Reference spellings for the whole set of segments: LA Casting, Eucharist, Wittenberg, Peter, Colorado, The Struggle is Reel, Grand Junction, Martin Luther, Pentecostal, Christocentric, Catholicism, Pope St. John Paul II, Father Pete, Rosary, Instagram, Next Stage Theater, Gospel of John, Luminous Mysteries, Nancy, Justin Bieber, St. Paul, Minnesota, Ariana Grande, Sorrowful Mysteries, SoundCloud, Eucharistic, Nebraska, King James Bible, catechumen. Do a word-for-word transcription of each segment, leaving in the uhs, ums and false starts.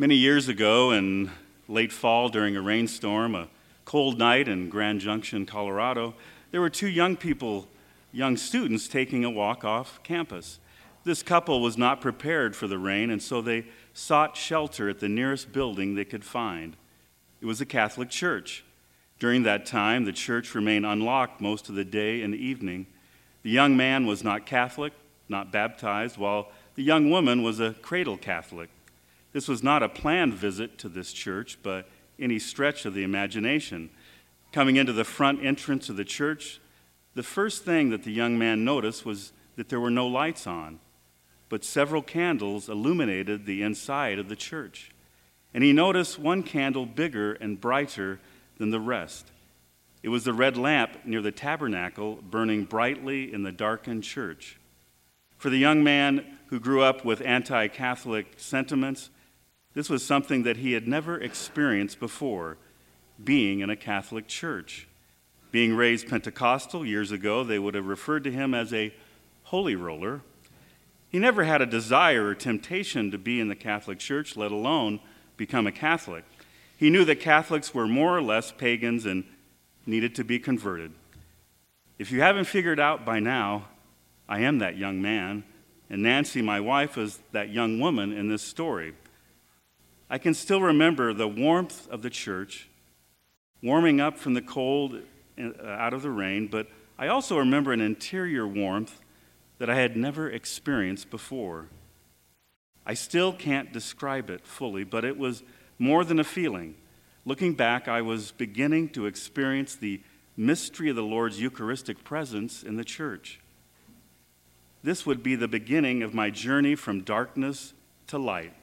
Many years ago in late fall during a rainstorm, a cold night in Grand Junction, Colorado, there were two young people, young students, taking a walk off campus. This couple was not prepared for the rain, and so they sought shelter at the nearest building they could find. It was a Catholic church. During that time, the church remained unlocked most of the day and evening. The young man was not Catholic, not baptized, while the young woman was a cradle Catholic. This was not a planned visit to this church, but any stretch of the imagination. Coming into the front entrance of the church, the first thing that the young man noticed was that there were no lights on, but several candles illuminated the inside of the church. And he noticed one candle bigger and brighter than the rest. It was the red lamp near the tabernacle burning brightly in the darkened church. For the young man who grew up with anti-Catholic sentiments, this was something that he had never experienced before, being in a Catholic church. Being raised Pentecostal years ago, they would have referred to him as a holy roller. He never had a desire or temptation to be in the Catholic Church, let alone become a Catholic. He knew that Catholics were more or less pagans and needed to be converted. If you haven't figured out by now, I am that young man, and Nancy, my wife, is that young woman in this story. I can still remember the warmth of the church, warming up from the cold out of the rain, but I also remember an interior warmth that I had never experienced before. I still can't describe it fully, but it was more than a feeling. Looking back, I was beginning to experience the mystery of the Lord's Eucharistic presence in the church. This would be the beginning of my journey from darkness to light,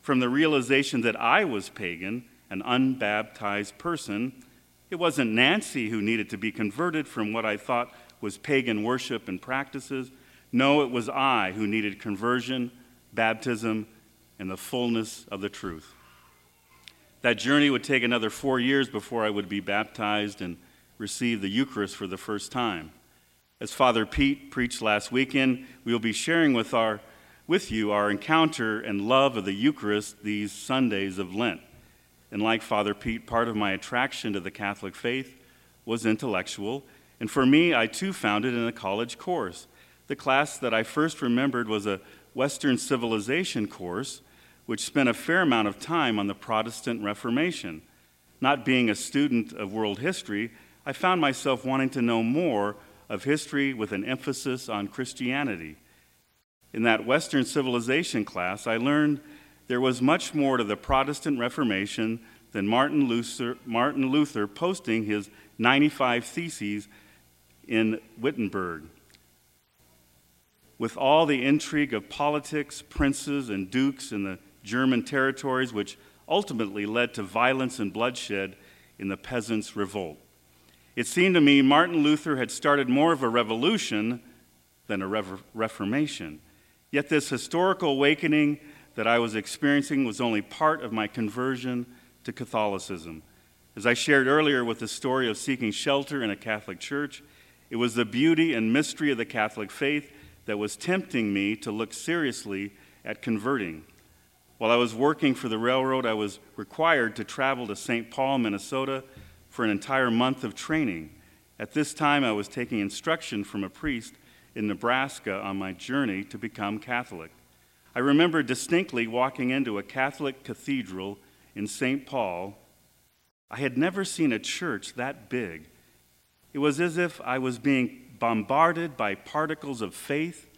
from the realization that I was pagan, an unbaptized person. It wasn't Nancy who needed to be converted from what I thought was pagan worship and practices. No, it was I who needed conversion, baptism, and the fullness of the truth. That journey would take another four years before I would be baptized and receive the Eucharist for the first time. As Father Pete preached last weekend, we will be sharing with, our, with you our encounter and love of the Eucharist these Sundays of Lent. And like Father Pete, part of my attraction to the Catholic faith was intellectual, and for me, I too found it in a college course. The class that I first remembered was a Western Civilization course, which spent a fair amount of time on the Protestant Reformation. Not being a student of world history, I found myself wanting to know more of history with an emphasis on Christianity. In that Western Civilization class, I learned there was much more to the Protestant Reformation than Martin Luther, Martin Luther posting his ninety-five Theses in Wittenberg. With all the intrigue of politics, princes, and dukes in the German territories, which ultimately led to violence and bloodshed in the Peasants' Revolt. It seemed to me Martin Luther had started more of a revolution than a rev- reformation. Yet this historical awakening that I was experiencing was only part of my conversion to Catholicism. As I shared earlier with the story of seeking shelter in a Catholic church, it was the beauty and mystery of the Catholic faith that was tempting me to look seriously at converting. While I was working for the railroad, I was required to travel to Saint Paul, Minnesota for an entire month of training. At this time, I was taking instruction from a priest in Nebraska on my journey to become Catholic. I remember distinctly walking into a Catholic cathedral in Saint Paul. I had never seen a church that big. It was as if I was being bombarded by particles of faith,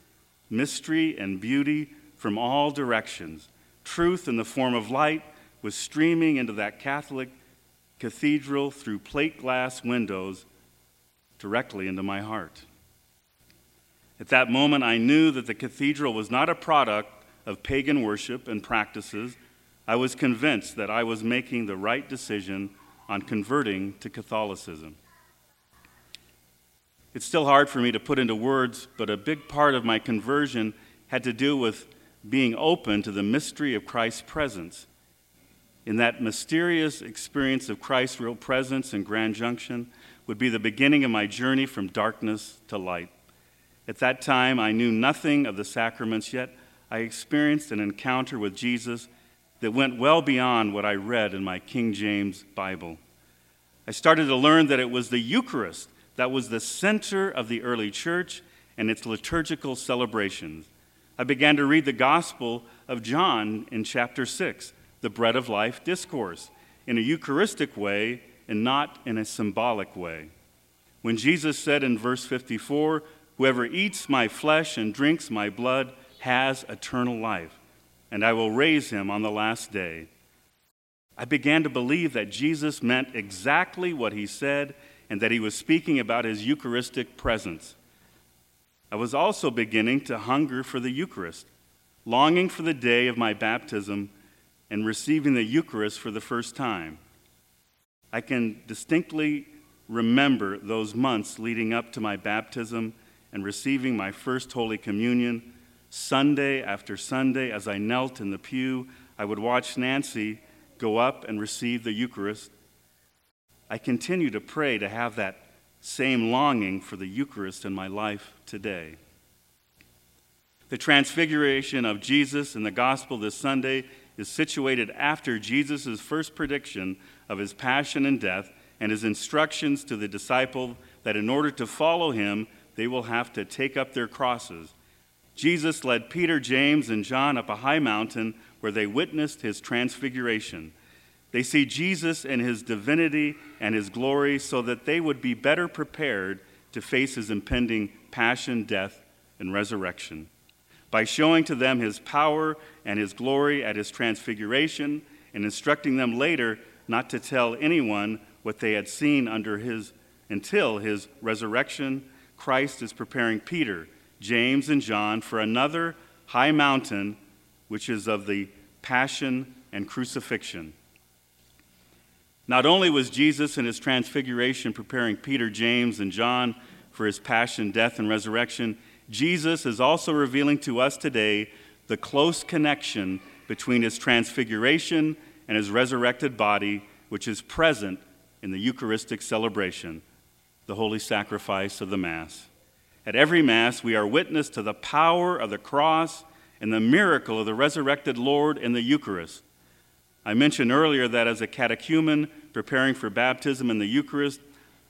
mystery, and beauty from all directions. Truth in the form of light was streaming into that Catholic cathedral through plate glass windows directly into my heart. At that moment, I knew that the cathedral was not a product of pagan worship and practices. I was convinced that I was making the right decision on converting to Catholicism. It's still hard for me to put into words, but a big part of my conversion had to do with being open to the mystery of Christ's presence. In that mysterious experience of Christ's real presence in Grand Junction would be the beginning of my journey from darkness to light. At that time, I knew nothing of the sacraments, yet I experienced an encounter with Jesus that went well beyond what I read in my King James Bible. I started to learn that it was the Eucharist that was the center of the early church and its liturgical celebrations. I began to read the Gospel of John in chapter six, the Bread of Life discourse, in a Eucharistic way and not in a symbolic way. When Jesus said in verse fifty-four, "Whoever eats my flesh and drinks my blood has eternal life, and I will raise him on the last day," I began to believe that Jesus meant exactly what he said and that he was speaking about his Eucharistic presence. I was also beginning to hunger for the Eucharist, longing for the day of my baptism and receiving the Eucharist for the first time. I can distinctly remember those months leading up to my baptism and receiving my first Holy Communion. Sunday after Sunday, as I knelt in the pew, I would watch Nancy go up and receive the Eucharist. I continue to pray to have that same longing for the Eucharist in my life today. The transfiguration of Jesus in the gospel this Sunday is situated after Jesus' first prediction of his passion and death and his instructions to the disciple that in order to follow him, they will have to take up their crosses. Jesus led Peter, James, and John up a high mountain where they witnessed his transfiguration. They see Jesus in his divinity and his glory so that they would be better prepared to face his impending passion, death, and resurrection. By showing to them his power and his glory at his transfiguration and instructing them later not to tell anyone what they had seen under his until his resurrection, Christ is preparing Peter, James, and John for another high mountain, which is of the passion and crucifixion. Not only was Jesus in his transfiguration preparing Peter, James, and John for his passion, death, and resurrection, Jesus is also revealing to us today the close connection between his transfiguration and his resurrected body, which is present in the Eucharistic celebration, the holy sacrifice of the Mass. At every Mass, we are witness to the power of the cross and the miracle of the resurrected Lord in the Eucharist. I mentioned earlier that as a catechumen preparing for baptism in the Eucharist,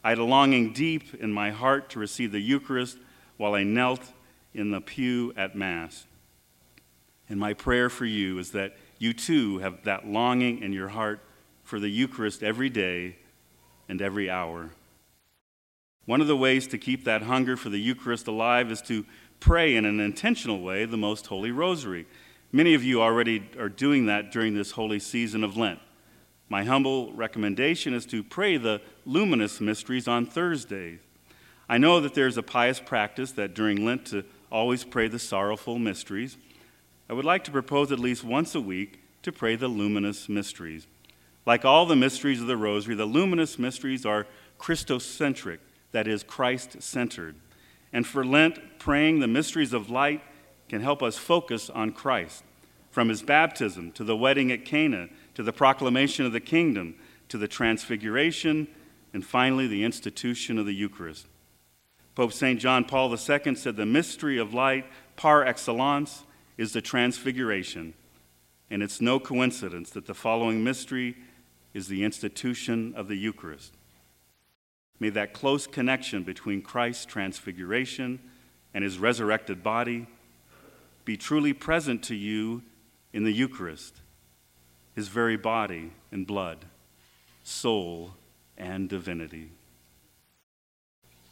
I had a longing deep in my heart to receive the Eucharist while I knelt in the pew at Mass. And my prayer for you is that you too have that longing in your heart for the Eucharist every day and every hour. One of the ways to keep that hunger for the Eucharist alive is to pray in an intentional way the Most Holy Rosary. Many of you already are doing that during this holy season of Lent. My humble recommendation is to pray the Luminous Mysteries on Thursdays. I know that there's a pious practice that during Lent to always pray the Sorrowful Mysteries. I would like to propose at least once a week to pray the Luminous Mysteries. Like all the mysteries of the Rosary, the Luminous Mysteries are Christocentric, that is, Christ-centered. And for Lent, praying the mysteries of light can help us focus on Christ. From his baptism, to the wedding at Cana, to the proclamation of the kingdom, to the transfiguration, and finally the institution of the Eucharist. Pope Saint John Paul the Second said the mystery of light par excellence is the transfiguration. And it's no coincidence that the following mystery is the institution of the Eucharist. May that close connection between Christ's transfiguration and his resurrected body be truly present to you in the Eucharist, his very body and blood, soul and divinity.